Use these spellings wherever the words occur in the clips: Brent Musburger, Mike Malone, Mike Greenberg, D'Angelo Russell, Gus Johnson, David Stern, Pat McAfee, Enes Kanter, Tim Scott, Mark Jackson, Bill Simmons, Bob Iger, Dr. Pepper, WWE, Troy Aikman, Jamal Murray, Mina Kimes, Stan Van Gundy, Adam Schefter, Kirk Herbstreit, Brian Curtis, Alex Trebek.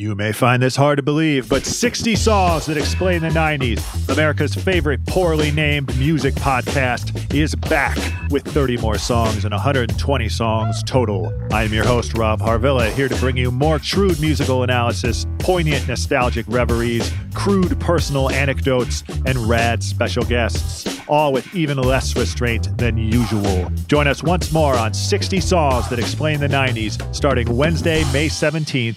You may find this hard to believe, but 60 songs that explain the 90s, America's favorite poorly named music podcast, is back with 30 more songs and 120 songs total. I'm your host, Rob Harvilla, here to bring you more shrewd musical analysis, poignant nostalgic reveries, crude personal anecdotes, and rad special guests, all with even less restraint than usual. Join us once more on 60 songs that explain the 90s, starting Wednesday, May 17th,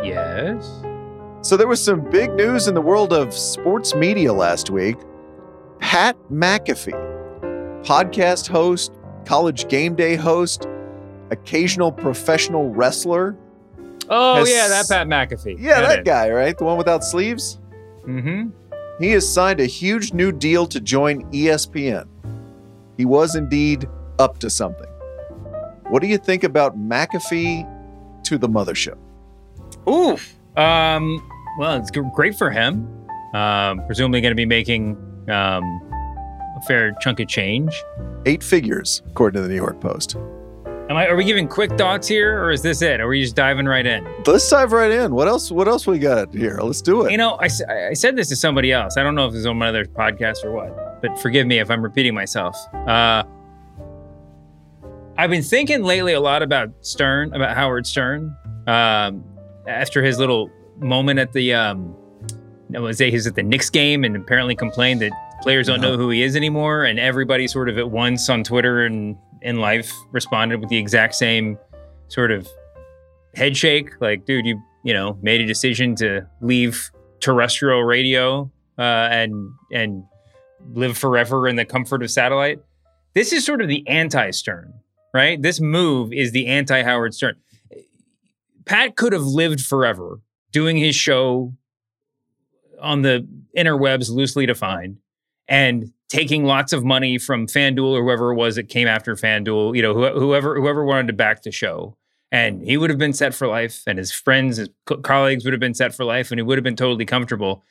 Yes. So there was some big news in the world of sports media last week. Pat McAfee, podcast host, college game day host, occasional professional wrestler. Oh, yeah, that Pat McAfee. Yeah, that guy, right? The one without sleeves? Mm-hmm. He has signed a huge new deal to join ESPN. He was indeed up to something. What do you think about McAfee to the mothership? Oof. Well, it's great for him. Presumably going to be making a fair chunk of change. 8 figures, according to the New York Post. Are we giving quick thoughts here, or is this it? Are we just diving right in? Let's dive right in. What else we got here? Let's do it. You know, I said this to somebody else. I don't know if it was on my other podcast or what, but forgive me if I'm repeating myself. I've been thinking lately a lot about Howard Stern. After his little moment at the, he was at the Knicks game and apparently complained that players don't know who he is anymore. And everybody sort of at once on Twitter and in life responded with the exact same sort of head shake. Like, dude, you made a decision to leave terrestrial radio and live forever in the comfort of satellite. This is sort of the anti-Stern, right? This move is the anti-Howard Stern. Pat could have lived forever doing his show on the interwebs, loosely defined, and taking lots of money from FanDuel or whoever it was that came after FanDuel, you know, whoever wanted to back the show. And he would have been set for life, and his friends, his colleagues would have been set for life, and he would have been totally comfortable.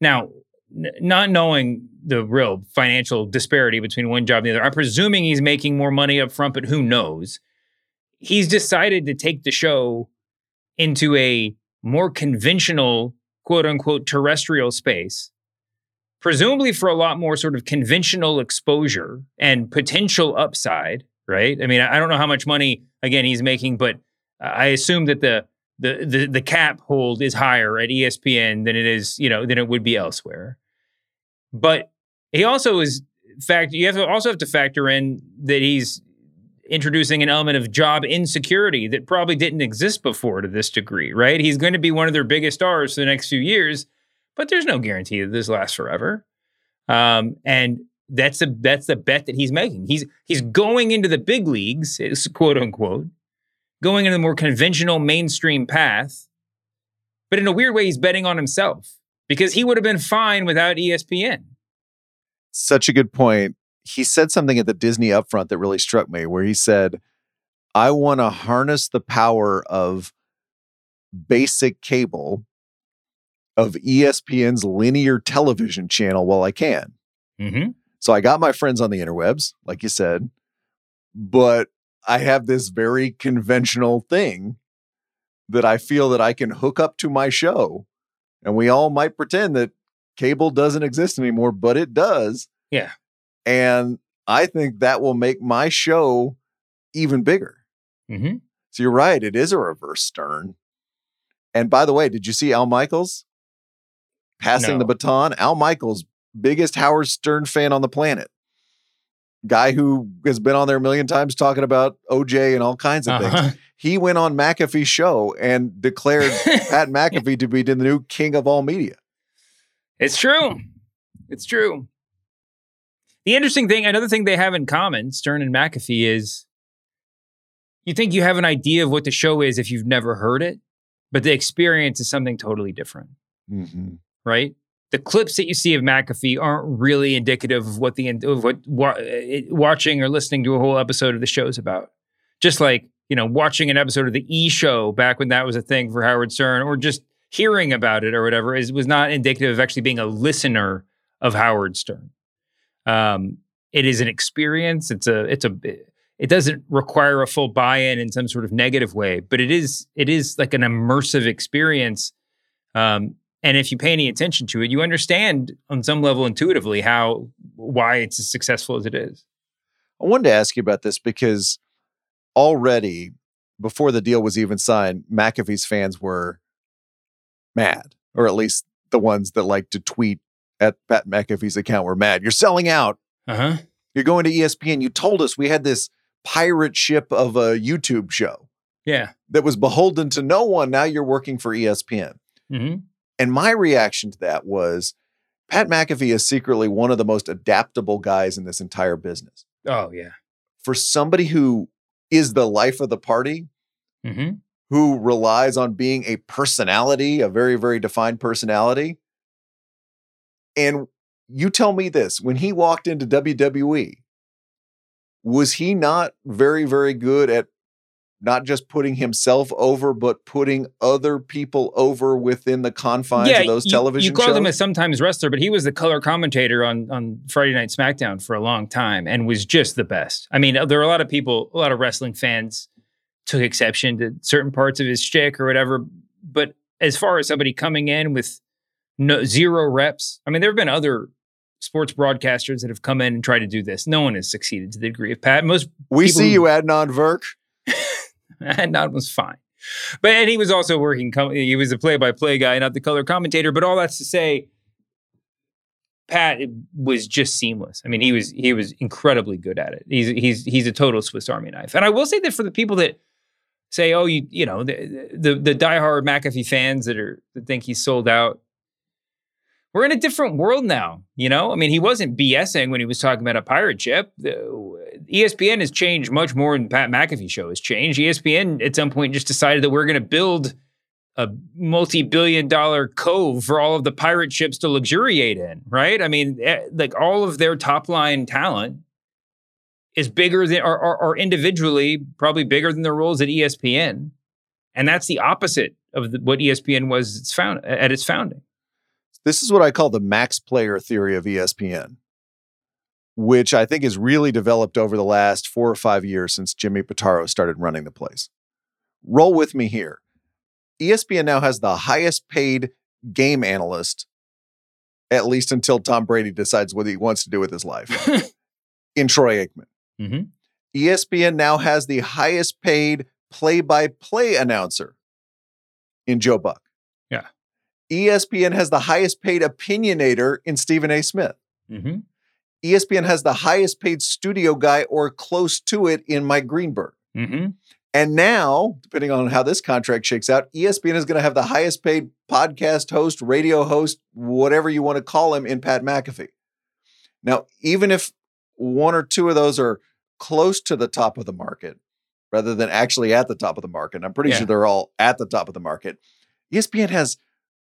Now, not knowing the real financial disparity between one job and the other, I'm presuming he's making more money up front, but who knows? He's decided to take the show into a more conventional, quote unquote, terrestrial space, presumably for a lot more sort of conventional exposure and potential upside, right? I mean, I don't know how much money, again, he's making, but I assume that the cap hold is higher at ESPN than it is, you know, than it would be elsewhere. But he also is, you have to factor in that he's introducing an element of job insecurity that probably didn't exist before to this degree, right? He's going to be one of their biggest stars for the next few years, but there's no guarantee that this lasts forever. And that's the bet that he's making. He's going into the big leagues, quote unquote, going into the more conventional mainstream path, but in a weird way, he's betting on himself because he would have been fine without ESPN. Such a good point. He said something at the Disney upfront that really struck me where he said, I want to harness the power of basic cable, of ESPN's linear television channel while I can. Mm-hmm. So I got my friends on the interwebs, like you said, but I have this very conventional thing that I feel that I can hook up to my show. And we all might pretend that cable doesn't exist anymore, but it does. Yeah. And I think that will make my show even bigger. Mm-hmm. So you're right. It is a reverse Stern. And by the way, did you see Al Michaels passing the baton? Al Michaels, biggest Howard Stern fan on the planet. Guy who has been on there a million times talking about OJ and all kinds of things. He went on McAfee's show and declared Pat McAfee to be the new king of all media. It's true. It's true. The interesting thing, another thing they have in common, Stern and McAfee, is you think you have an idea of what the show is if you've never heard it, but the experience is something totally different, mm-hmm. right? The clips that you see of McAfee aren't really indicative of what watching or listening to a whole episode of the show is about. Just like, you know, watching an episode of the E! Show back when that was a thing for Howard Stern, or just hearing about it or whatever, was not indicative of actually being a listener of Howard Stern. It is an experience. It doesn't require a full buy-in in some sort of negative way, but it is like an immersive experience. And if you pay any attention to it, you understand on some level intuitively why it's as successful as it is. I wanted to ask you about this because already before the deal was even signed, McAfee's fans were mad, or at least the ones that like to tweet at Pat McAfee's account were mad. You're selling out. Uh-huh. You're going to ESPN. You told us we had this pirate ship of a YouTube show. Yeah. That was beholden to no one. Now you're working for ESPN. Mm-hmm. And my reaction to that was Pat McAfee is secretly one of the most adaptable guys in this entire business. Oh, yeah. For somebody who is the life of the party, mm-hmm. who relies on being a personality, a very, very defined personality. And you tell me this, when he walked into WWE, was he not very, very good at not just putting himself over, but putting other people over within the confines of those television shows? You called him a sometimes wrestler, but he was the color commentator on Friday Night SmackDown for a long time and was just the best. I mean, there were a lot of wrestling fans took exception to certain parts of his shtick or whatever. But as far as somebody coming in with zero reps. I mean, there have been other sports broadcasters that have come in and tried to do this. No one has succeeded to the degree of Pat. Adnan Virk. Adnan was fine. But he was also working. He was a play-by-play guy, not the color commentator. But all that's to say, Pat was just seamless. I mean, he was incredibly good at it. He's a total Swiss Army knife. And I will say that for the people that say, oh, you know, the diehard McAfee fans that think he's sold out. We're in a different world now, you know? I mean, he wasn't BSing when he was talking about a pirate ship. ESPN has changed much more than Pat McAfee show has changed. ESPN at some point just decided that we're going to build a multi-billion-dollar cove for all of the pirate ships to luxuriate in, right? I mean, like all of their top-line talent is bigger than, or individually probably bigger than their roles at ESPN. And that's the opposite of what ESPN was at its founding. This is what I call the max player theory of ESPN, which I think has really developed over the last 4 or 5 years since Jimmy Pitaro started running the place. Roll with me here. ESPN now has the highest paid game analyst, at least until Tom Brady decides what he wants to do with his life, in Troy Aikman. Mm-hmm. ESPN now has the highest paid play-by-play announcer in Joe Buck. Yeah. ESPN has the highest paid opinionator in Stephen A. Smith. Mm-hmm. ESPN has the highest paid studio guy or close to it in Mike Greenberg. Mm-hmm. And now, depending on how this contract shakes out, ESPN is going to have the highest paid podcast host, radio host, whatever you want to call him, in Pat McAfee. Now, even if one or two of those are close to the top of the market, rather than actually at the top of the market, and I'm pretty sure they're all at the top of the market, ESPN has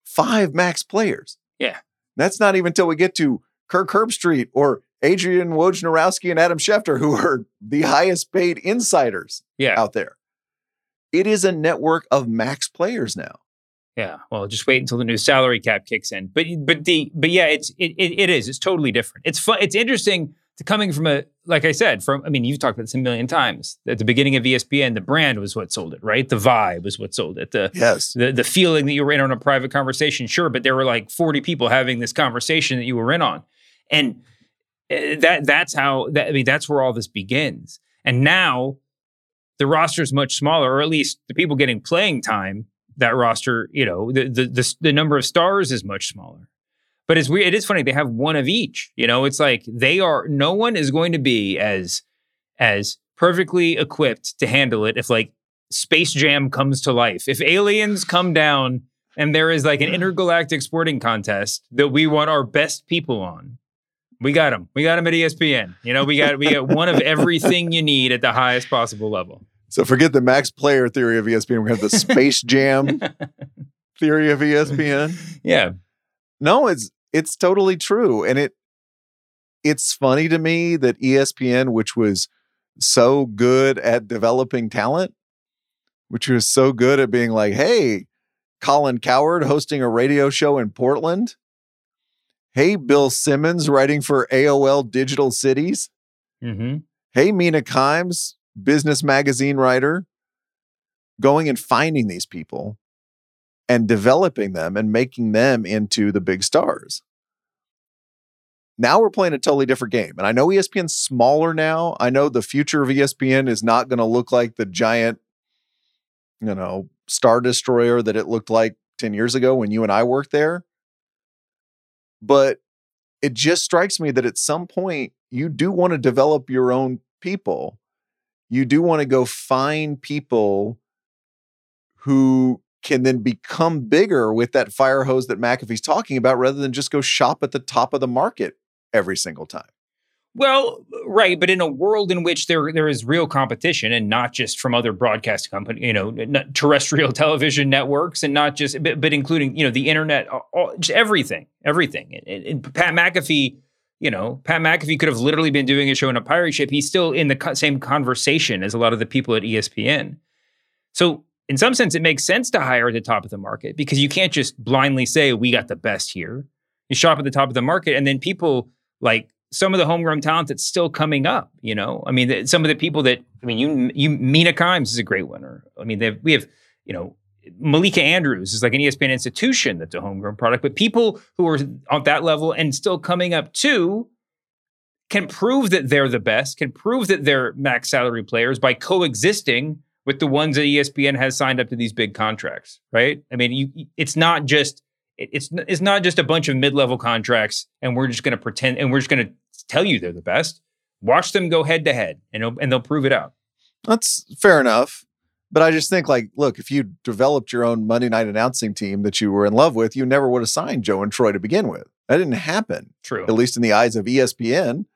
5 max players. Yeah. That's not even till we get to Kirk Herbstreit or Adrian Wojnarowski and Adam Schefter, who are the highest paid insiders out there. It is a network of max players now. Yeah. Well, just wait until the new salary cap kicks in. But it is. It's totally different. It's fun. It's interesting to coming from a, like I said, from, I mean, you've talked about this a million times. At the beginning of ESPN, the brand was what sold it, right? The vibe was what sold it. The feeling that you were in on a private conversation. Sure. But there were like 40 people having this conversation that you were in on. And that's where all this begins. And now the roster is much smaller, or at least the people getting playing time, that roster, you know, the number of stars is much smaller. But it's weird. It is funny. They have one of each, you know, it's like no one is going to be as perfectly equipped to handle it. If like Space Jam comes to life, if aliens come down and there is like an intergalactic sporting contest that we want our best people on, we got them. We got them at ESPN. You know, we got one of everything you need at the highest possible level. So forget the max player theory of ESPN. We're going to have the Space Jam theory of ESPN. Yeah. No, it's totally true. And it's funny to me that ESPN, which was so good at developing talent, which was so good at being like, hey, Colin Cowherd hosting a radio show in Portland. Hey, Bill Simmons writing for AOL Digital Cities. Mm-hmm. Hey, Mina Kimes, business magazine writer, going and finding these people and developing them and making them into the big stars. Now we're playing a totally different game. And I know ESPN's smaller now. I know the future of ESPN is not going to look like the giant, you know, Star Destroyer that it looked like 10 years ago when you and I worked there. But it just strikes me that at some point you do want to develop your own people. You do want to go find people who can then become bigger with that fire hose that McAfee's talking about, rather than just go shop at the top of the market every single time. Well, right. But in a world in which there is real competition, and not just from other broadcast companies, you know, terrestrial television networks, and not just, but including, you know, the internet, just everything. And Pat McAfee, you know, Pat McAfee could have literally been doing a show on a pirate ship. He's still in the same conversation as a lot of the people at ESPN. So in some sense, it makes sense to hire at the top of the market, because you can't just blindly say, we got the best here. You shop at the top of the market, and then people like some of the homegrown talent that's still coming up, you know? I mean, some of the people that, I mean, you Mina Kimes is a great winner. I mean, we have, you know, Malika Andrews is like an ESPN institution that's a homegrown product, but people who are on that level and still coming up too can prove that they're the best, can prove that they're max salary players by coexisting with the ones that ESPN has signed up to these big contracts, right? I mean, it's not just a bunch of mid-level contracts, and we're just going to pretend, and we're just going to tell you they're the best. Watch them go head to head, and they'll prove it out. That's fair enough, but I just think, like, look, if you developed your own Monday night announcing team that you were in love with, you never would have signed Joe and Troy to begin with. That didn't happen. True. At least in the eyes of ESPN.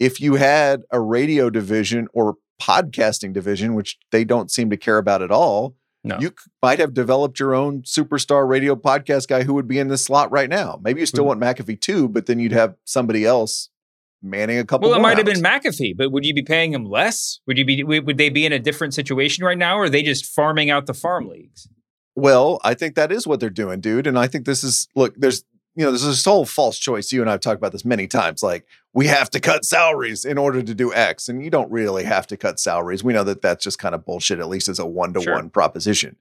If you had a radio division or podcasting division, which they don't seem to care about at all, no, you might have developed your own superstar radio podcast guy who would be in this slot right now. Maybe you still want McAfee too, but then you'd have somebody else manning a couple. Well, it might have been McAfee, but would you be paying him less? Would they be in a different situation right now, or are they just farming out the farm leagues? Well, I think that is what they're doing, dude. And I think this is, look, there's this whole false choice. You and I have talked about this many times. Like, we have to cut salaries in order to do X. And you don't really have to cut salaries. We know that that's just kind of bullshit, at least as a one-to-one proposition.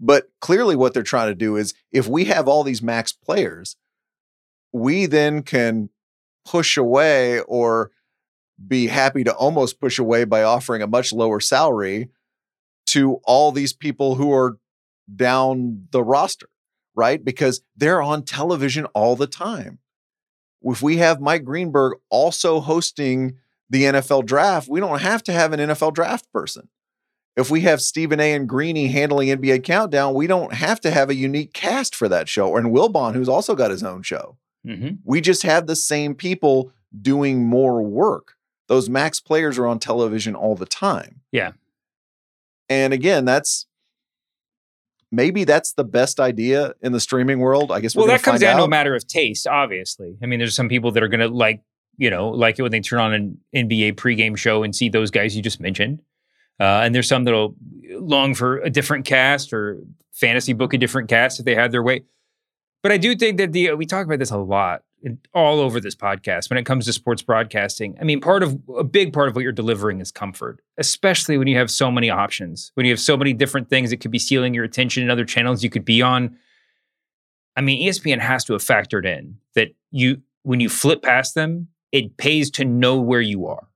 But clearly what they're trying to do is, if we have all these max players, we then can push away, or be happy to almost push away by offering a much lower salary to all these people who are down the roster. Right? Because they're on television all the time. if we have Mike Greenberg also hosting the NFL draft, we don't have to have an NFL draft person. If we have Stephen A. and Greeny handling NBA Countdown, we don't have to have a unique cast for that show. And Wilbon, who's also got his own show. Mm-hmm. We just have the same people doing more work. Those max players are on television all the time. Yeah. And again, maybe that's the best idea in the streaming world. I guess we're going to find out. Well, that comes down to a matter of taste, obviously. I mean, there's some people that are going to like it when they turn on an NBA pregame show and see those guys you just mentioned. And there's some that'll long for a different cast or fantasy book a different cast if they had their way. But I do think that we talk about this a lot all over this podcast when it comes to sports broadcasting. I mean, a big part of what you're delivering is comfort, especially when you have so many options, when you have so many different things that could be stealing your attention and other channels you could be on. I mean, ESPN has to have factored in that when you flip past them, it pays to know where you are.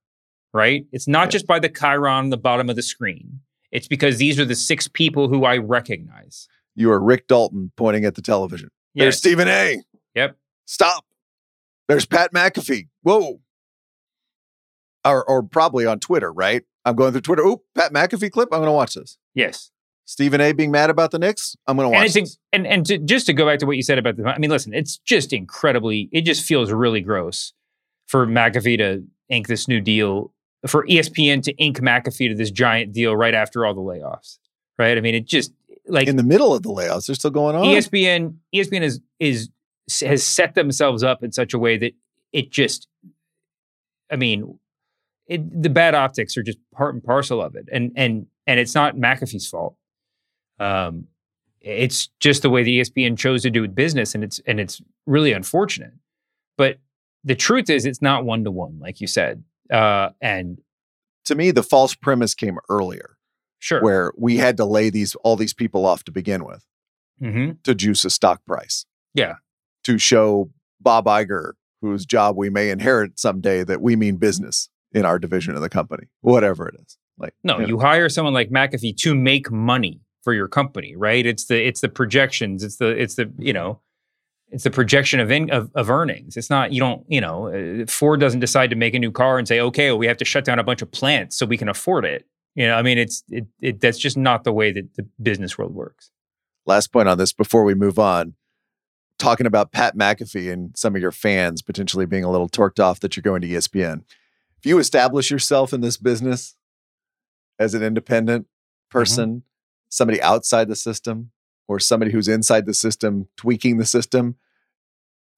Right? It's not just by the chyron on the bottom of the screen. It's because these are the six people who I recognize. You are Rick Dalton pointing at the television. Yes. There's Stephen A. Yep. Stop. There's Pat McAfee. Whoa. Or probably on Twitter, right? I'm going through Twitter. Oop, Pat McAfee clip. I'm going to watch this. Yes. Stephen A. being mad about the Knicks. I'm going to watch this. Just to go back to what you said about I mean, listen, it's just incredibly, it just feels really gross for McAfee to ink this new deal, for ESPN to ink McAfee to this giant deal right after all the layoffs, right? I mean, it just like in the middle of the layoffs, they're still going on. ESPN has set themselves up in such a way that it just, I mean, the bad optics are just part and parcel of it, and it's not McAfee's fault. It's just the way the ESPN chose to do business, and it's really unfortunate, but. The truth is it's not one-to-one, like you said. And to me, the false premise came earlier. Sure. Where we had to lay all these people off to begin with to juice a stock price. Yeah. To show Bob Iger, whose job we may inherit someday, that we mean business in our division of the company, whatever it is. Like, no, you hire someone like McAfee to make money for your company, right? It's the projections. It's the projection of earnings. It's not, Ford doesn't decide to make a new car and say, okay, well, we have to shut down a bunch of plants so we can afford it. That's just not the way that the business world works. Last point on this before we move on, talking about Pat McAfee and some of your fans potentially being a little torqued off that you're going to ESPN. If you establish yourself in this business as an independent person, somebody outside the system, or somebody who's inside the system, tweaking the system,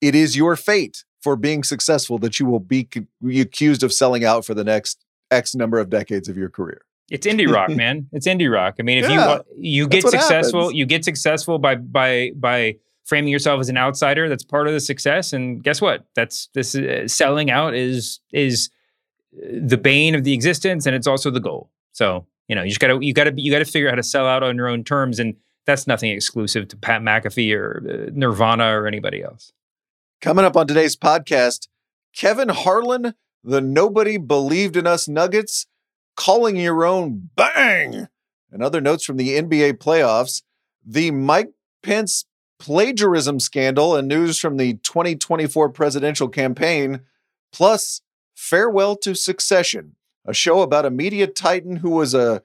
it is your fate for being successful that you will be accused of selling out for the next X number of decades of your career. It's indie rock, man. It's indie rock. I mean, if you get successful, happens. You get successful by framing yourself as an outsider. That's part of the success. And guess what? Selling out is the bane of the existence, and it's also the goal. So you just gotta figure out how to sell out on your own terms and. That's nothing exclusive to Pat McAfee or Nirvana or anybody else. Coming up on today's podcast, Kevin Harlan, the Nobody Believed in Us Nuggets, calling your own bang, and other notes from the NBA playoffs, the Mike Pence plagiarism scandal and news from the 2024 presidential campaign, plus Farewell to Succession, a show about a media titan who was a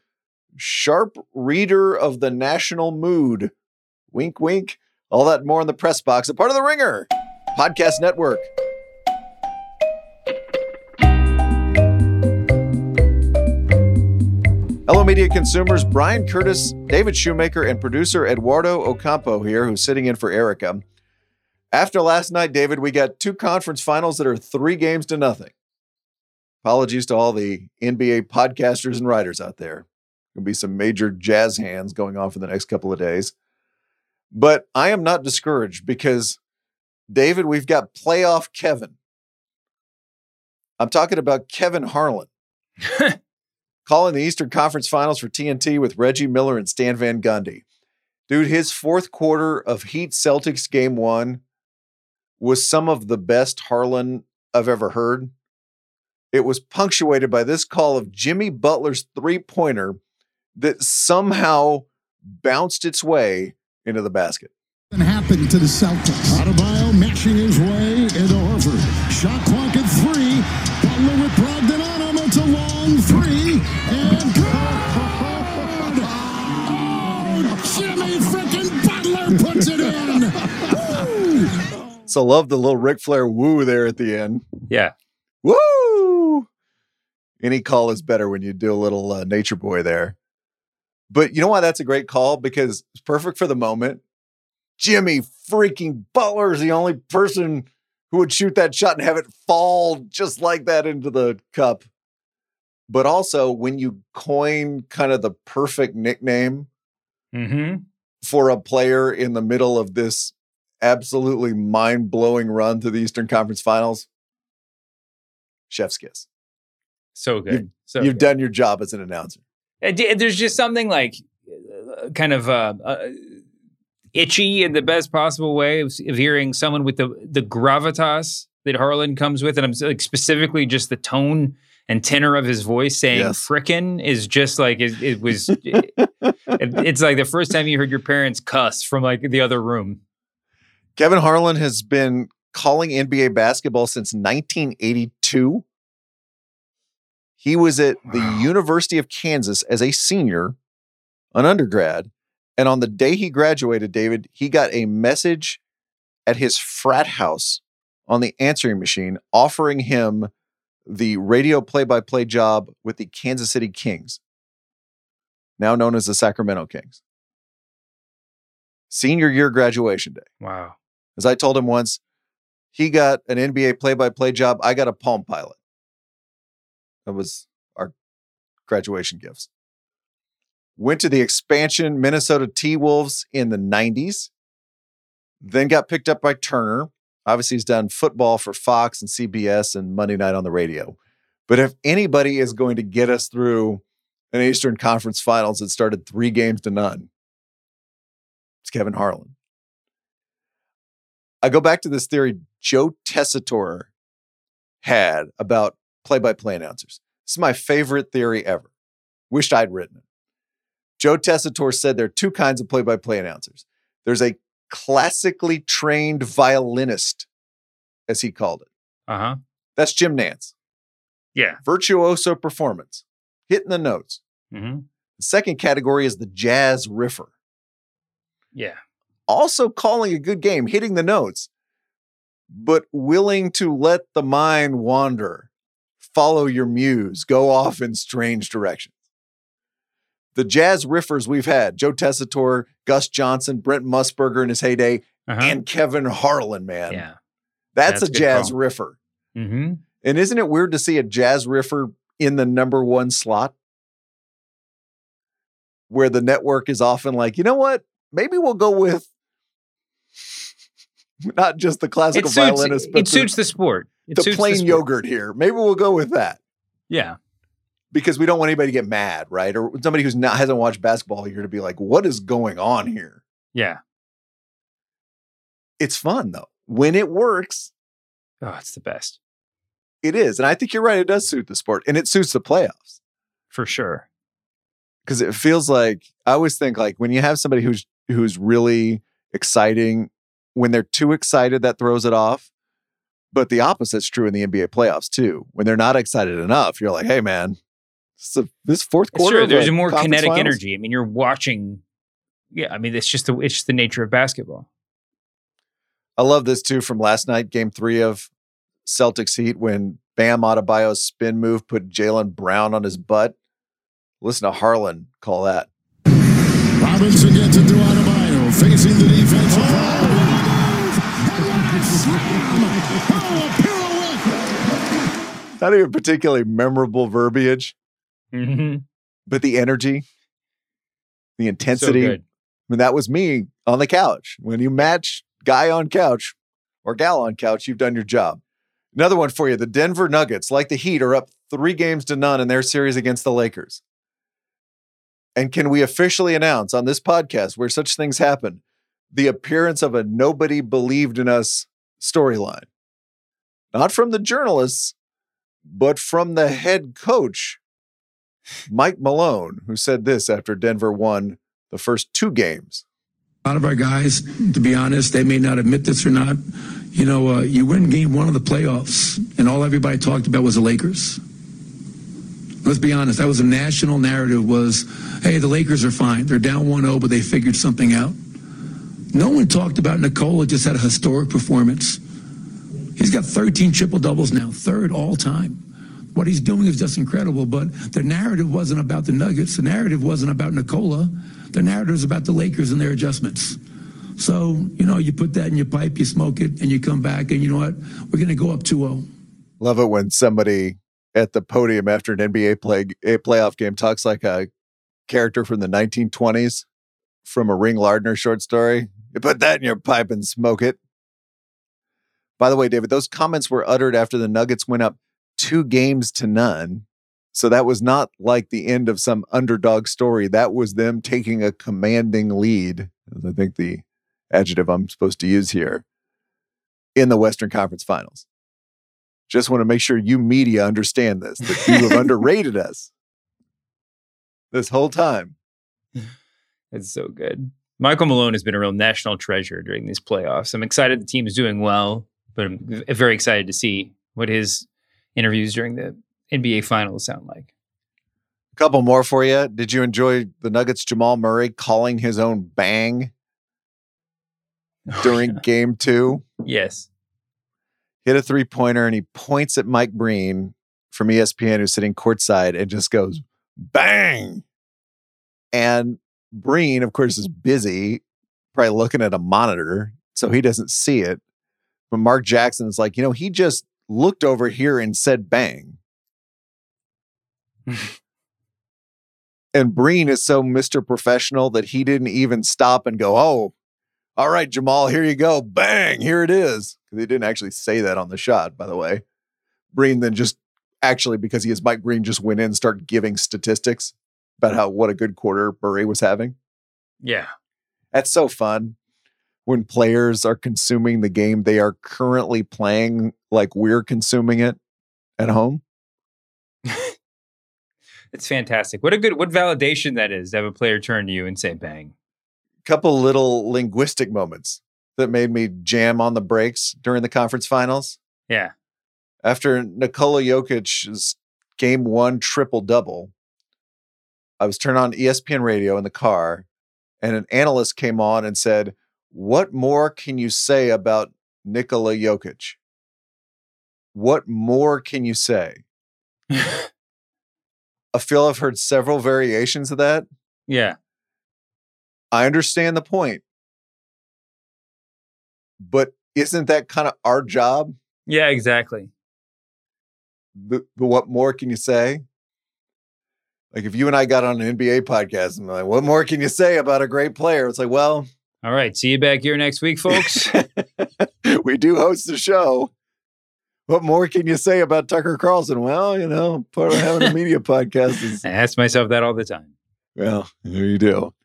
sharp reader of the national mood. Wink, wink. All that more in the press box. A part of the Ringer Podcast Network. Hello, media consumers. Brian Curtis, David Shoemaker, and producer Eduardo Ocampo here, who's sitting in for Erica. After last night, David, we got two conference finals that are 3-0. Apologies to all the NBA podcasters and writers out there. There'll be some major jazz hands going on for the next couple of days. But I am not discouraged because, David, we've got playoff Kevin. I'm talking about Kevin Harlan. Calling the Eastern Conference Finals for TNT with Reggie Miller and Stan Van Gundy. Dude, his fourth quarter of Heat-Celtics Game 1 was some of the best Harlan I've ever heard. It was punctuated by this call of Jimmy Butler's three-pointer that somehow bounced its way into the basket. What happened to the Celtics? Adebayo matching his way into Horford. So love the little Ric Flair woo there at the end. Yeah. Woo! Any call is better when you do a little Nature Boy there. But you know why that's a great call? Because it's perfect for the moment. Jimmy freaking Butler is the only person who would shoot that shot and have it fall just like that into the cup. But also, when you coin kind of the perfect nickname for a player in the middle of this absolutely mind-blowing run to the Eastern Conference Finals, chef's kiss. So good. You've done your job as an announcer. There's just something like kind of itchy in the best possible way of hearing someone with the gravitas that Harlan comes with. And I'm like specifically just the tone and tenor of his voice saying frickin' is just like, it was, it's like the first time you heard your parents cuss from like the other room. Kevin Harlan has been calling NBA basketball since 1982. He was at the University of Kansas as a senior, an undergrad. And on the day he graduated, David, he got a message at his frat house on the answering machine offering him the radio play-by-play job with the Kansas City Kings, now known as the Sacramento Kings. Senior year graduation day. Wow. As I told him once, he got an NBA play-by-play job. I got a Palm Pilot. That was our graduation gifts. Went to the expansion Minnesota T-Wolves in the 90s. Then got picked up by Turner. Obviously, he's done football for Fox and CBS and Monday Night on the Radio. But if anybody is going to get us through an Eastern Conference Finals that started 3-0, it's Kevin Harlan. I go back to this theory Joe Tessitore had about play-by-play announcers. This is my favorite theory ever. Wished I'd written it. Joe Tessitore said there are two kinds of play-by-play announcers. There's a classically trained violinist, as he called it. Uh-huh. That's Jim Nantz. Yeah. Virtuoso performance. Hitting the notes. Mm-hmm. The second category is the jazz riffer. Yeah. Also calling a good game, hitting the notes, but willing to let the mind wander. Follow your muse. Go off in strange directions. The jazz riffers we've had, Joe Tessitore, Gus Johnson, Brent Musburger in his heyday, and Kevin Harlan, man. Yeah. That's a jazz riffer. Mm-hmm. And isn't it weird to see a jazz riffer in the number one slot? Where the network is often like, you know what? Maybe we'll go with not just the classical violinist, but it suits the sport. It suits plain the sport. Yogurt here. Maybe we'll go with that. Yeah. Because we don't want anybody to get mad, right? Or somebody who's hasn't watched basketball all year to be like, what is going on here? Yeah. It's fun, though. When it works. Oh, it's the best. It is. And I think you're right. It does suit the sport. And it suits the playoffs. For sure. Because it feels like, I always think like when you have somebody who's really exciting, when they're too excited, that throws it off. But the opposite's true in the NBA playoffs, too. When they're not excited enough, you're like, hey, man. So this fourth quarter, sure, there's a more kinetic energy. I mean, you're watching. Yeah, I mean, it's just the nature of basketball. I love this too from last night, Game 3 of Celtics Heat, when Bam Adebayo's spin move put Jaylen Brown on his butt. Listen to Harlan call that. Robinson gets it to Adebayo, facing the defensive foul. Not even particularly memorable verbiage. Mm-hmm. But the energy, the intensity. So good. I mean, that was me on the couch. When you match guy on couch or gal on couch, you've done your job. Another one for you. The Denver Nuggets, like the Heat, are up 3-0 in their series against the Lakers. And can we officially announce on this podcast where such things happen, the appearance of a nobody believed in us storyline? Not from the journalists, but from the head coach, Mike Malone, who said this after Denver won the first 2 games. A lot of our guys, to be honest, they may not admit this or not. You know, you win game 1 of the playoffs, and all everybody talked about was the Lakers. Let's be honest. That was a national narrative was, hey, the Lakers are fine. They're down 1-0, but they figured something out. No one talked about Nikola. Just had a historic performance. He's got 13 triple-doubles now, third all-time. What he's doing is just incredible, but the narrative wasn't about the Nuggets. The narrative wasn't about Nikola. The narrative was about the Lakers and their adjustments. So, you know, you put that in your pipe, you smoke it, and you come back, and you know what? We're going to go up 2-0. Love it when somebody at the podium after an NBA playoff game talks like a character from the 1920s from a Ring Lardner short story. You put that in your pipe and smoke it. By the way, David, those comments were uttered after the Nuggets went up 2-0. So that was not like the end of some underdog story. That was them taking a commanding lead, as I think the adjective I'm supposed to use here, in the Western Conference Finals. Just want to make sure you media understand this, that you have underrated us this whole time. That's so good. Michael Malone has been a real national treasure during these playoffs. I'm excited the team is doing well, but I'm very excited to see what his interviews during the NBA Finals sound like. A couple more for you. Did you enjoy the Nuggets' Jamal Murray calling his own bang during Game 2? Yes. Hit a three-pointer, and he points at Mike Breen from ESPN, who's sitting courtside, and just goes, bang! And Breen, of course, is busy, probably looking at a monitor, so he doesn't see it. But Mark Jackson is like, you know, he just looked over here and said bang. And Breen is so Mr. Professional that he didn't even stop and go, oh, all right, Jamal, here you go. Bang, here it is. Because he didn't actually say that on the shot, by the way. Breen then just actually, because he is Mike Breen, just went in and started giving statistics about how what a good quarter Murray was having. Yeah. That's so fun when players are consuming the game they are currently playing like we're consuming it at home. It's fantastic. What validation that is to have a player turn to you and say bang. Couple little linguistic moments that made me jam on the breaks during the conference finals. Yeah. After Nikola Jokic's game one triple-double, I was turned on ESPN radio in the car, and an analyst came on and said, what more can you say about Nikola Jokic? What more can you say? I feel I've heard several variations of that. Yeah. I understand the point. But isn't that kind of our job? Yeah, exactly. But what more can you say? Like if you and I got on an NBA podcast and I'm like, what more can you say about a great player? It's like, well. All right. See you back here next week, folks. We do host the show. What more can you say about Tucker Carlson? Well, you know, part of having a media podcast is... I ask myself that all the time. Well, there you do.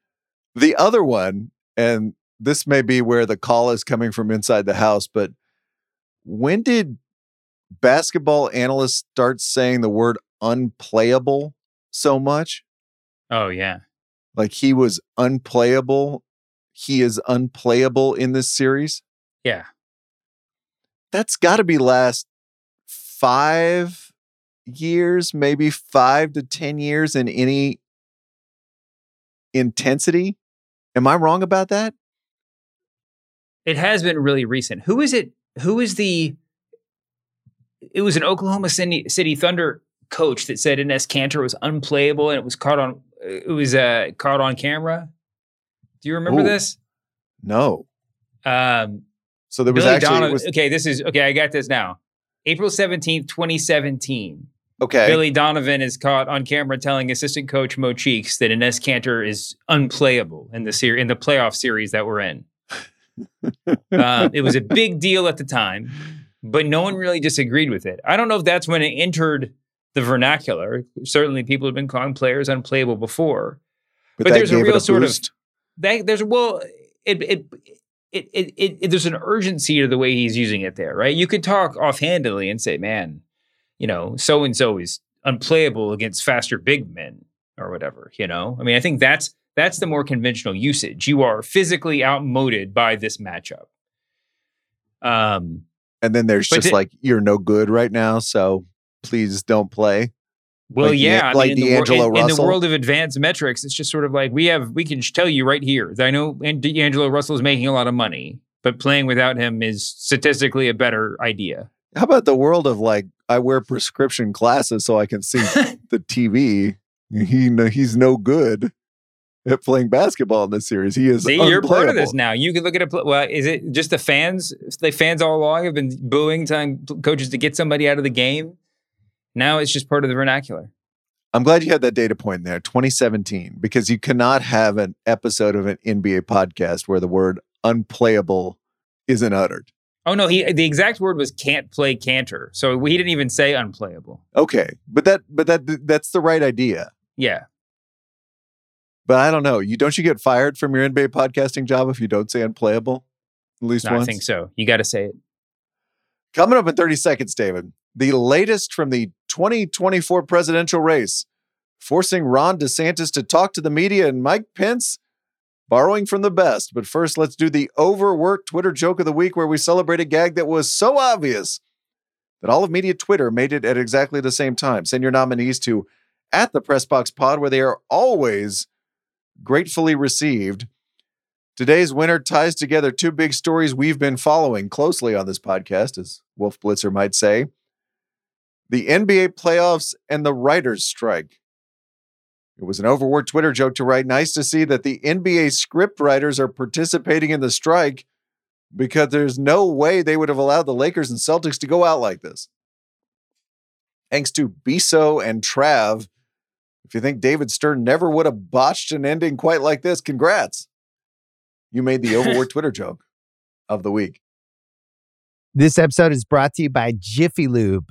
The other one, and this may be where the call is coming from inside the house, but when did basketball analysts start saying the word unplayable so much? Oh, yeah. Like he was unplayable. He is unplayable in this series. Yeah. That's got to be last 5 years, maybe 5 to 10 years in any intensity. Am I wrong about that? It has been really recent. Who is it? It was an Oklahoma City Thunder coach that said Enes Kanter was unplayable, and it was caught on camera. Do you remember this? No. So there was Billy actually... Donovan, I got this now. April 17th, 2017. Okay. Billy Donovan is caught on camera telling assistant coach Mo Cheeks that Enes Kanter is unplayable in the playoff series that we're in. It was a big deal at the time, but no one really disagreed with it. I don't know if that's when it entered the vernacular. Certainly people have been calling players unplayable before. But there's a real sort of... There's an urgency to the way he's using it there, right? You could talk offhandedly and say, man, you know, so-and-so is unplayable against faster big men or whatever, you know? I mean, I think that's the more conventional usage. You are physically outmoded by this matchup. And then there's just you're no good right now, so please don't play. Well, like, yeah, like D'Angelo Russell. In the world of advanced metrics, it's just sort of like we can tell you right here. I know D'Angelo Russell is making a lot of money, but playing without him is statistically a better idea. How about the world of like, I wear prescription glasses so I can see the TV. He's no good at playing basketball in this series. He is. See, you're part of this now. You can look at it. Well, is it just the fans? The fans all along have been booing time coaches to get somebody out of the game. Now it's just part of the vernacular. I'm glad you had that data point there, 2017, because you cannot have an episode of an NBA podcast where the word unplayable isn't uttered. Oh, no, the exact word was can't play Kanter. So he didn't even say unplayable. Okay, but that's the right idea. Yeah. But I don't know. Don't you get fired from your NBA podcasting job if you don't say unplayable at least once? I think so. You got to say it. Coming up in 30 seconds, David, the latest from the 2024 presidential race, forcing Ron DeSantis to talk to the media, and Mike Pence borrowing from the best. But first, let's do the overworked Twitter joke of the week, where we celebrate a gag that was so obvious that all of media Twitter made it at exactly the same time. Send your nominees to @thepressboxpod, where they are always gratefully received. Today's winner ties together two big stories we've been following closely on this podcast, as Wolf Blitzer might say. The NBA playoffs and the writers' strike. It was an overworked Twitter joke to write. Nice to see that the NBA script writers are participating in the strike, because there's no way they would have allowed the Lakers and Celtics to go out like this. Thanks to Biso and Trav. If you think David Stern never would have botched an ending quite like this, congrats. You made the overworked Twitter joke of the week. This episode is brought to you by Jiffy Lube.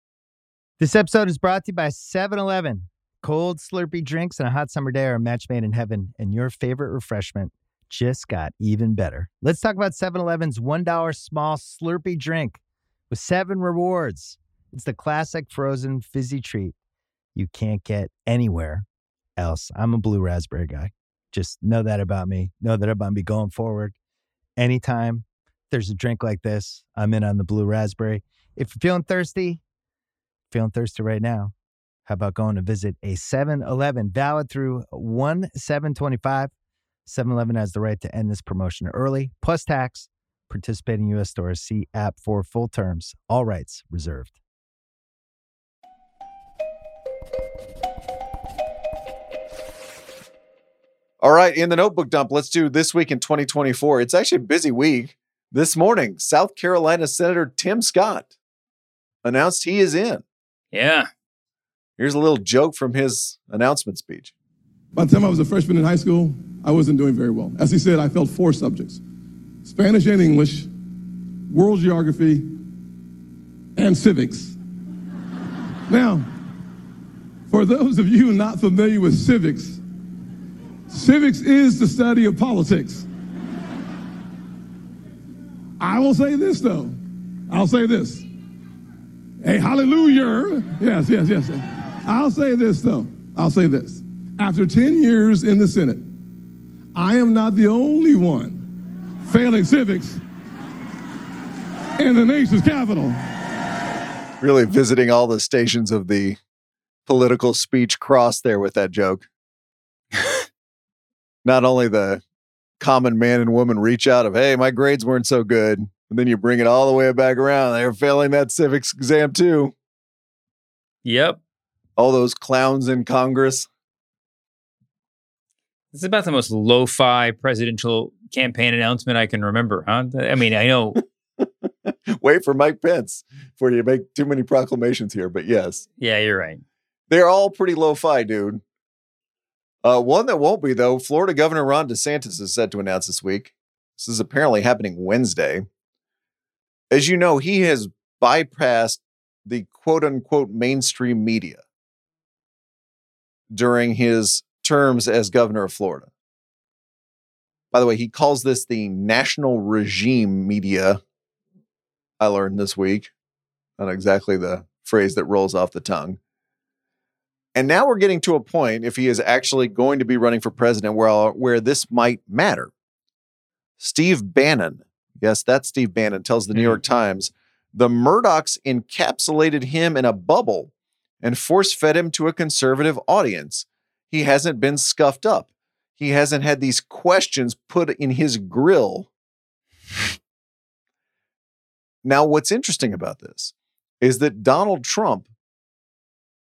This episode is brought to you by 7-Eleven. Cold, slurpy drinks and a hot summer day are a match made in heaven, and your favorite refreshment just got even better. Let's talk about 7-Eleven's $1 small slurpy drink with 7 rewards. It's the classic frozen fizzy treat you can't get anywhere else. I'm a blue raspberry guy. Just know that about me. Know that about me going forward. Anytime there's a drink like this, I'm in on the blue raspberry. If you're feeling thirsty right now, how about going to visit a 7-Eleven? Valid through 1/7/25. 7-Eleven has the right to end this promotion early, plus tax. Participating U.S. stores, see app for full terms. All rights reserved. All right, in the notebook dump, let's do This Week in 2024. It's actually a busy week. This morning, South Carolina Senator Tim Scott announced he is in. Yeah. Here's a little joke from his announcement speech. By the time I was a freshman in high school, I wasn't doing very well. As he said, I failed 4 subjects: Spanish and English, world geography, and civics. Now, for those of you not familiar with civics, civics is the study of politics. I will say this, though. I'll say this. Hey, hallelujah. Yes, yes, yes. I'll say this, though. I'll say this. After 10 years in the Senate, I am not the only one failing civics in the nation's capital. Really visiting all the stations of the political speech cross there with that joke. Not only the common man and woman reach out of, hey, my grades weren't so good. And then you bring it all the way back around. They're failing that civics exam too. Yep. All those clowns in Congress. It's about the most lo-fi presidential campaign announcement I can remember, huh? I mean, I know. Wait for Mike Pence for you to make too many proclamations here, but yes. Yeah, you're right. They're all pretty lo-fi, dude. One that won't be, though, Florida Governor Ron DeSantis is set to announce this week. This is apparently happening Wednesday. As you know, he has bypassed the quote-unquote mainstream media during his terms as governor of Florida. By the way, he calls this the national regime media. I learned this week. Not exactly the phrase that rolls off the tongue. And now we're getting to a point, if he is actually going to be running for president, where this might matter. Steve Bannon, yes, that's Steve Bannon, tells the New York Times, the Murdochs encapsulated him in a bubble and force-fed him to a conservative audience. He hasn't been scuffed up. He hasn't had these questions put in his grill. Now, what's interesting about this is that Donald Trump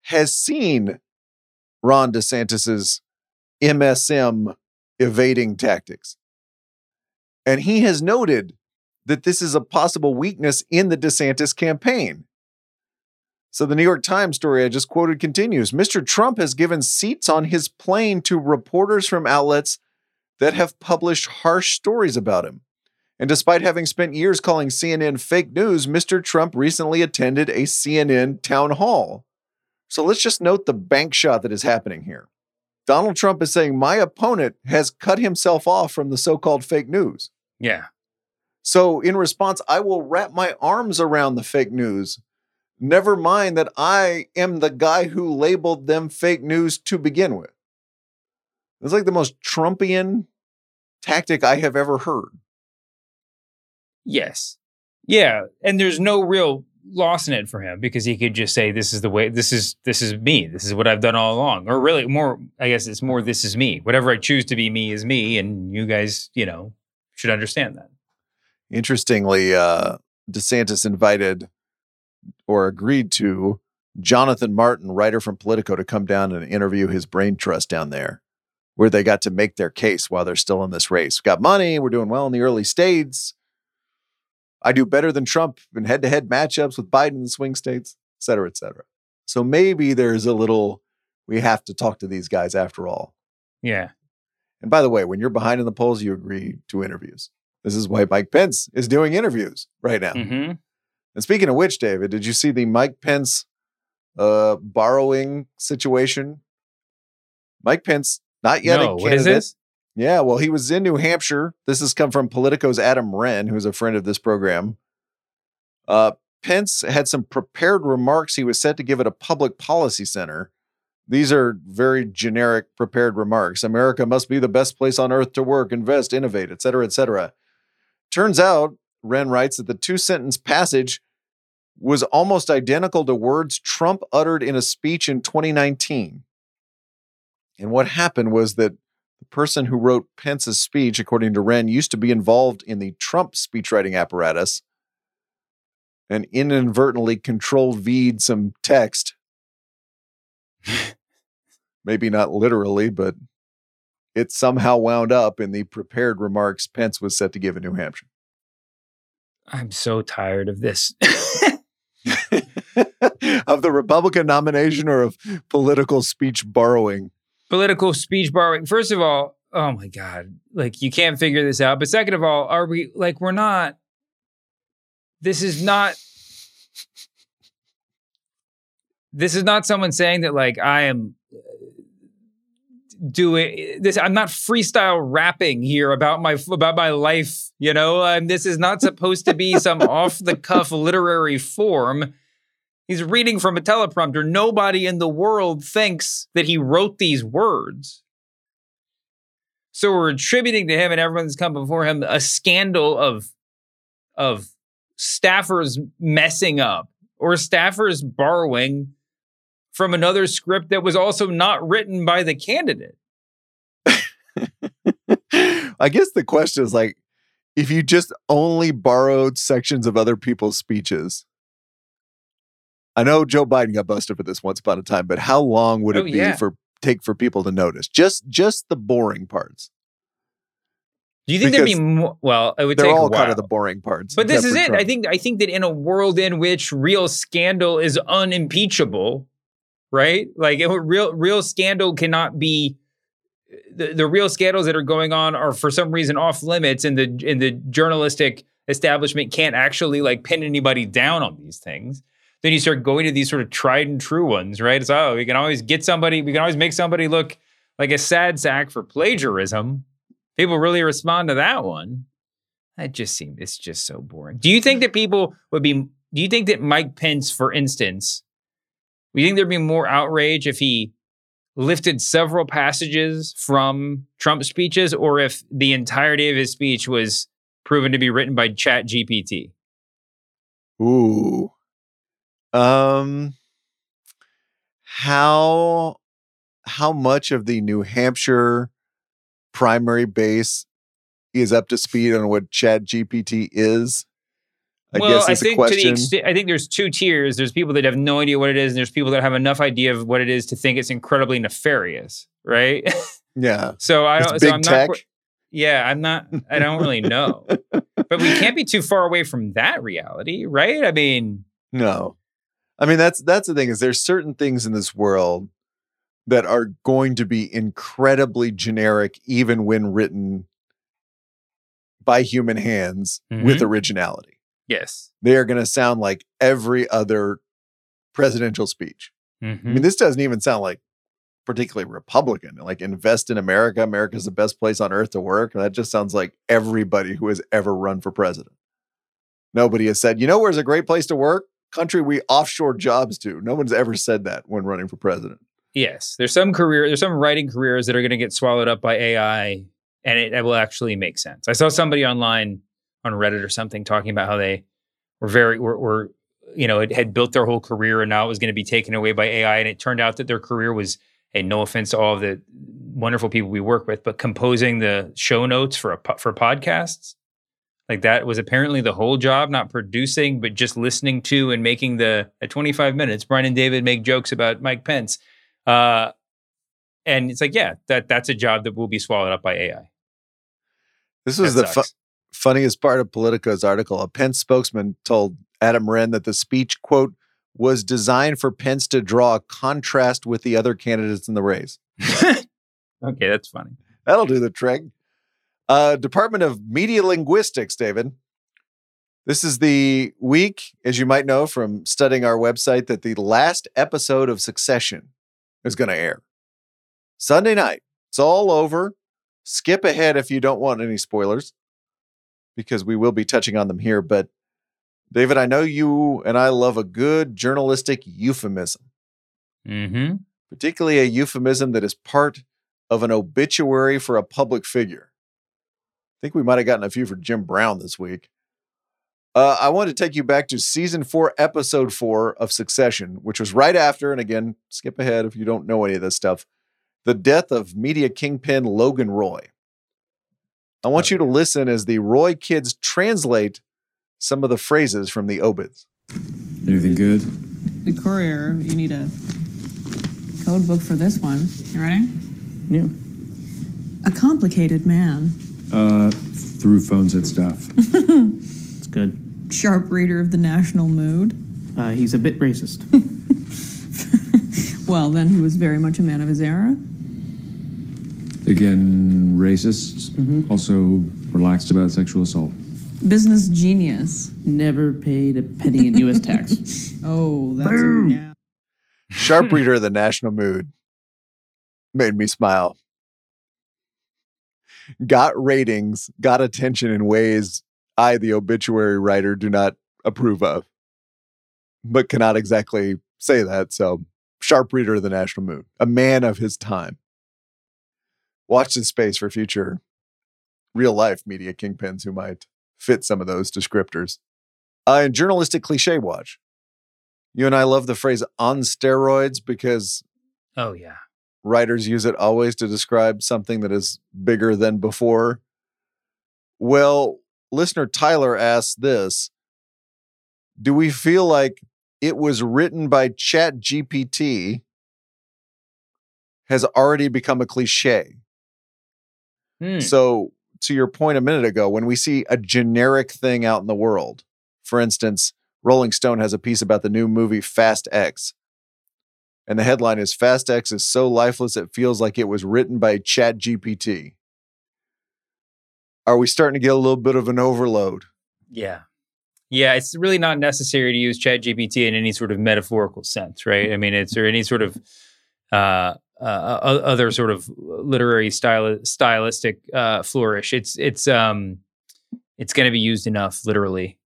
has seen Ron DeSantis's MSM evading tactics. And he has noted that this is a possible weakness in the DeSantis campaign. So the New York Times story I just quoted continues. Mr. Trump has given seats on his plane to reporters from outlets that have published harsh stories about him. And despite having spent years calling CNN fake news, Mr. Trump recently attended a CNN town hall. So let's just note the bank shot that is happening here. Donald Trump is saying, my opponent has cut himself off from the so-called fake news. Yeah. So in response, I will wrap my arms around the fake news. Never mind that I am the guy who labeled them fake news to begin with. It's like the most Trumpian tactic I have ever heard. Yes. Yeah. And there's no real loss in it for him because he could just say, this is the way, this is me. This is what I've done all along. Or really more, I guess it's more, this is me. Whatever I choose to be me is me. And you guys, you know, should understand that. Interestingly, DeSantis invited or agreed to Jonathan Martin, writer from Politico, to come down and interview his brain trust down there, where they got to make their case while they're still in this race. Got money. We're doing well in the early states. I do better than Trump in head-to-head matchups with Biden in the swing states, et cetera, et cetera. So maybe there's a little, we have to talk to these guys after all. Yeah. And by the way, when you're behind in the polls, you agree to interviews. This is why Mike Pence is doing interviews right now. Mm-hmm. And speaking of which, David, did you see the Mike Pence borrowing situation? Mike Pence, not yet a candidate. What is this? Yeah, well, he was in New Hampshire. This has come from Politico's Adam Wren, who's a friend of this program. Pence had some prepared remarks he was set to give at a public policy center. These are very generic prepared remarks. America must be the best place on earth to work, invest, innovate, et cetera, et cetera. Turns out, Wren writes, that the two-sentence passage was almost identical to words Trump uttered in a speech in 2019. And what happened was that the person who wrote Pence's speech, according to Wren, used to be involved in the Trump speechwriting apparatus and inadvertently Control-V'd some text. Maybe not literally, but it somehow wound up in the prepared remarks Pence was set to give in New Hampshire. I'm so tired of this. Of the Republican nomination or of political speech borrowing? Political speech borrowing. First of all, oh my God, like you can't figure this out. But second of all, we're not, this is not This is not someone saying that, like, I am doing this. I'm not freestyle rapping here about my life. You know, this is not supposed to be some off the cuff literary form. He's reading from a teleprompter. Nobody in the world thinks that he wrote these words. So we're attributing to him and everyone that's come before him a scandal of staffers messing up or staffers borrowing from another script that was also not written by the candidate. I guess the question is, like, if you just only borrowed sections of other people's speeches. I know Joe Biden got busted for this once upon a time, but how long would it take for people to notice? Just the boring parts. Do you think there'd be more? Well, it would take a while. They're all kind of the boring parts. But this is it. Trump. I think that in a world in which real scandal is unimpeachable, right? Like real scandal cannot be. The real scandals that are going on are for some reason off limits, and the journalistic establishment can't actually, like, pin anybody down on these things. Then you start going to these sort of tried and true ones, right? It's, oh, we can always make somebody look like a sad sack for plagiarism. People really respond to that one. It's just so boring. Do you think that Mike Pence, for instance, do you think there'd be more outrage if he lifted several passages from Trump's speeches, or if the entirety of his speech was proven to be written by ChatGPT? Ooh. How much of the New Hampshire primary base is up to speed on what ChatGPT is? I guess it's a question. I think there's two tiers. There's people that have no idea what it is, and there's people that have enough idea of what it is to think it's incredibly nefarious, right? Yeah. I don't really know. But we can't be too far away from that reality, right? I mean, no. I mean, that's the thing, is there's certain things in this world that are going to be incredibly generic, even when written by human hands with originality. Yes. They are going to sound like every other presidential speech. Mm-hmm. I mean, this doesn't even sound like particularly Republican, like invest in America. America's the best place on earth to work. And that just sounds like everybody who has ever run for president. Nobody has said, you know, where's a great place to work? Country we offshore jobs to. No one's ever said that when running for president. Yes. There's some writing careers that are going to get swallowed up by AI, and it will actually make sense. I saw somebody online on Reddit or something talking about how they it had built their whole career, and now it was going to be taken away by AI. And it turned out that their career was, and no offense to all of the wonderful people we work with, but composing the show notes for podcasts. Like, that was apparently the whole job, not producing, but just listening to and making at 25 minutes, Brian and David make jokes about Mike Pence. And it's like, yeah, that's a job that will be swallowed up by AI. This was the funniest part of Politico's article. A Pence spokesman told Adam Wren that the speech, quote, was designed for Pence to draw a contrast with the other candidates in the race. Okay, that's funny. That'll do the trick. Department of Media Linguistics, David. This is the week, as you might know from studying our website, that the last episode of Succession is going to air. Sunday night. It's all over. Skip ahead if you don't want any spoilers, because we will be touching on them here. But, David, I know you and I love a good journalistic euphemism. Mm-hmm. Particularly a euphemism that is part of an obituary for a public figure. I think we might have gotten a few for Jim Brown this week. I want to take you back to season 4, episode 4 of Succession, which was right after, and again, skip ahead if you don't know any of this stuff, the death of media kingpin Logan Roy. I want you to listen as the Roy kids translate some of the phrases from the obits. Anything good? The courier, you need a code book for this one. You ready? Yeah. A complicated man. Through phones and stuff. It's good. Sharp reader of the national mood. He's a bit racist. Well, then he was very much a man of his era. Again, racist. Mm-hmm. Also relaxed about sexual assault. Business genius. Never paid a penny in U.S. tax. Oh, that's... Boom! Sharp reader of the national mood made me smile. Got ratings, got attention in ways I, the obituary writer, do not approve of, but cannot exactly say that. So, sharp reader of the national mood, a man of his time. Watch this space for future real life media kingpins who might fit some of those descriptors. And journalistic cliche watch. You and I love the phrase on steroids because writers use it always to describe something that is bigger than before. Well, listener Tyler asks this. Do we feel like it was written by ChatGPT has already become a cliche? So to your point a minute ago, when we see a generic thing out in the world, for instance, Rolling Stone has a piece about the new movie Fast X. And the headline is, Fast X is so lifeless it feels like it was written by ChatGPT. Are we starting to get a little bit of an overload? Yeah. Yeah, it's really not necessary to use ChatGPT in any sort of metaphorical sense, right? I mean, it's or any sort of other sort of literary stylistic flourish. It's going to be used enough, literally,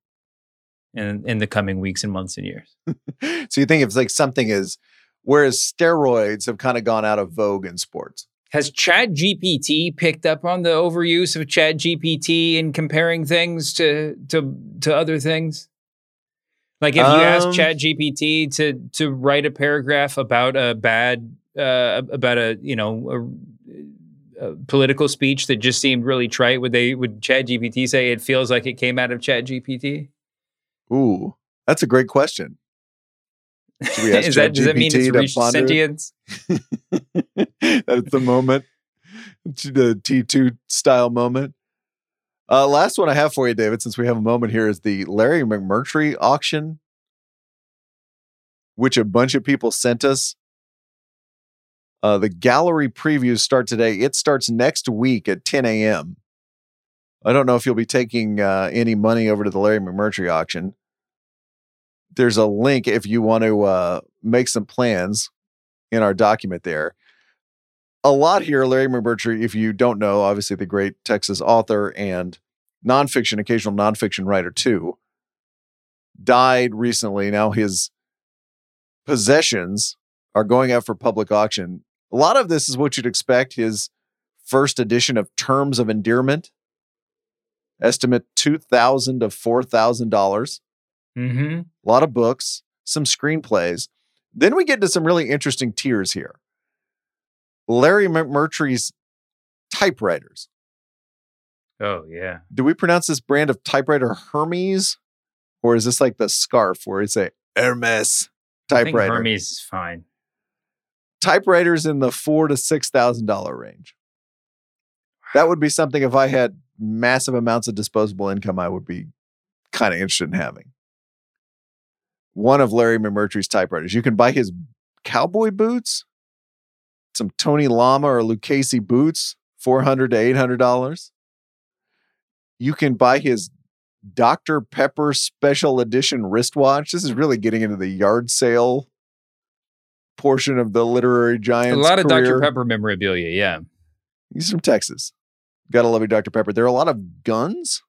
in the coming weeks and months and years. So you think it's like something is, whereas steroids have kind of gone out of vogue in sports. Has ChatGPT picked up on the overuse of ChatGPT in comparing things to other things? Like if you ask ChatGPT to write a paragraph about a bad about a political speech that just seemed really trite, would ChatGPT say it feels like it came out of ChatGPT? Ooh, that's a great question. Should we ask does that mean it's reached sentience? That's the moment, the T2 style moment. Last one I have for you, David, since we have a moment here, is the Larry McMurtry auction, which a bunch of people sent us. The gallery previews start today. It starts next week at 10 a.m. I don't know if you'll be taking any money over to the Larry McMurtry auction. There's a link if you want to make some plans in our document there. A lot here, Larry McMurtry, if you don't know, obviously the great Texas author and nonfiction, occasional nonfiction writer too, died recently. Now his possessions are going out for public auction. A lot of this is what you'd expect. His first edition of Terms of Endearment, estimate $2,000 to $4,000. Mm-hmm. A lot of books, some screenplays. Then we get to some really interesting tiers here. Larry McMurtry's typewriters. Oh, yeah. Do we pronounce this brand of typewriter Hermes? Or is this like the scarf where it's a Hermes typewriter? I think Hermes is fine. Typewriters in the $4,000 to $6,000 range. That would be something if I had massive amounts of disposable income, I would be kind of interested in having. One of Larry McMurtry's typewriters. You can buy his cowboy boots, some Tony Lama or Lucchese boots, $400 to $800. You can buy his Dr. Pepper special edition wristwatch. This is really getting into the yard sale portion of the literary giant's career. A lot of Dr. Pepper memorabilia, yeah. He's from Texas. Gotta love your Dr. Pepper. There are a lot of guns.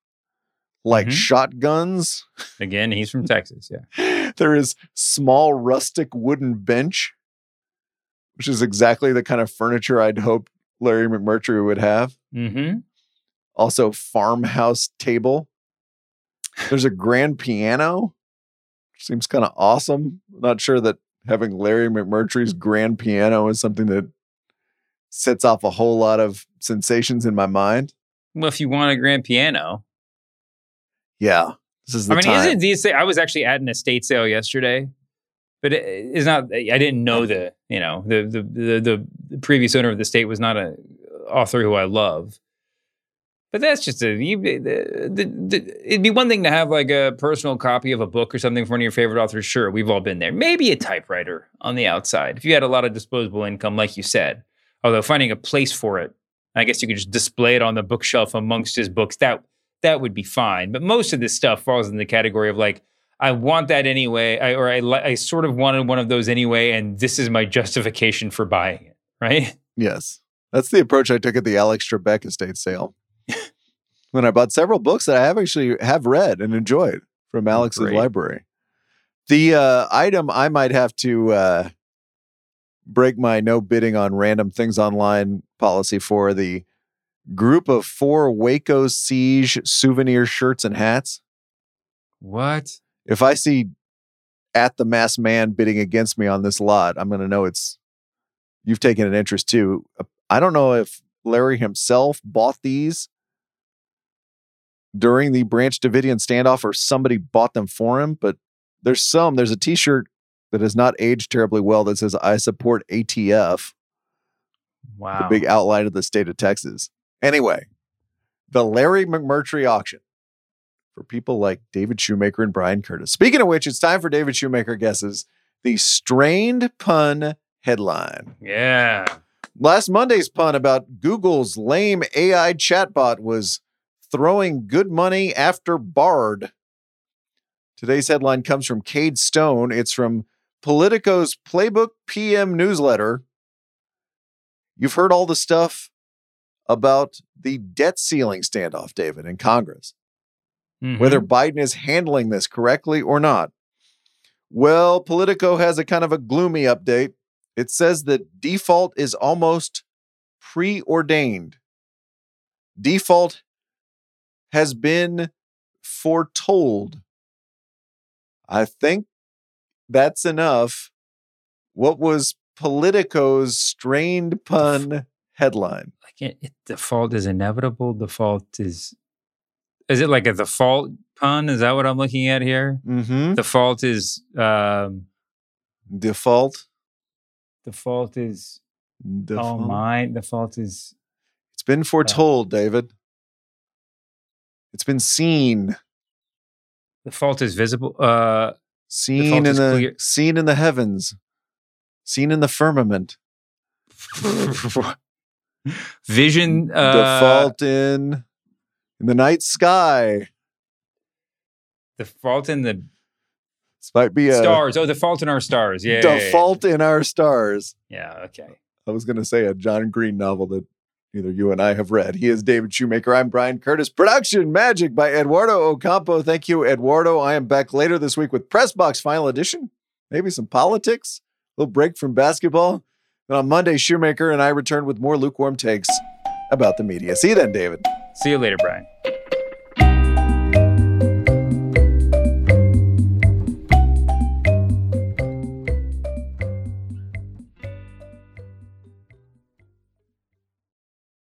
Like shotguns. Again, he's from Texas, yeah. There is small, rustic wooden bench, which is exactly the kind of furniture I'd hoped Larry McMurtry would have. Mm-hmm. Also, farmhouse table. There's a grand piano. Seems kind of awesome. I'm not sure that having Larry McMurtry's grand piano is something that sets off a whole lot of sensations in my mind. Well, if you want a grand piano... Yeah, this is the time. I mean, isn't these? I was actually at an estate sale yesterday, but it's not. I didn't know the previous owner of the estate was not an author who I love. But that's just it'd be one thing to have like a personal copy of a book or something from one of your favorite authors. Sure, we've all been there. Maybe a typewriter on the outside if you had a lot of disposable income, like you said. Although finding a place for it, I guess you could just display it on the bookshelf amongst his books. That would be fine. But most of this stuff falls in the category of like, I want that anyway, I sort of wanted one of those anyway, and this is my justification for buying it, right? Yes. That's the approach I took at the Alex Trebek estate sale. When I bought several books that I have read and enjoyed from Alex's library. The item I might have to break my no bidding on random things online policy for, the group of 4 Waco Siege souvenir shirts and hats. What? If I see at the mass man bidding against me on this lot, I'm going to know you've taken an interest too. I don't know if Larry himself bought these during the Branch Davidian standoff or somebody bought them for him, but there's a t-shirt that has not aged terribly well that says, I support ATF. Wow. The big outline of the state of Texas. Anyway, the Larry McMurtry auction for people like David Shoemaker and Brian Curtis. Speaking of which, it's time for David Shoemaker Guesses, the strained pun headline. Yeah. Last Monday's pun about Google's lame AI chatbot was throwing good money after Bard. Today's headline comes from Cade Stone. It's from Politico's Playbook PM newsletter. You've heard all the stuff about the debt ceiling standoff, David, in Congress. Mm-hmm. Whether Biden is handling this correctly or not. Well, Politico has a kind of a gloomy update. It says that default is almost preordained. Default has been foretold. I think that's enough. What was Politico's strained pun headline? Default is inevitable. Default is it like a default pun? Is that what I'm looking at here? Mm-hmm. Default is default. Default is default. Oh my! Default is. It's been foretold, David. It's been seen. The fault is visible. Seen in the heavens, seen in the firmament. Vision. The fault in the night sky. The fault in the. This might be stars. Oh, the fault in our stars. Yeah. The fault in our stars. Yeah. Okay. I was going to say a John Green novel that neither you and I have read. He is David Shoemaker. I'm Brian Curtis. Production Magic by Eduardo Ocampo. Thank you, Eduardo. I am back later this week with Press Box Final Edition. Maybe some politics. A little break from basketball. Then on Monday, Shoemaker and I return with more lukewarm takes about the media. See you then, David. See you later, Brian.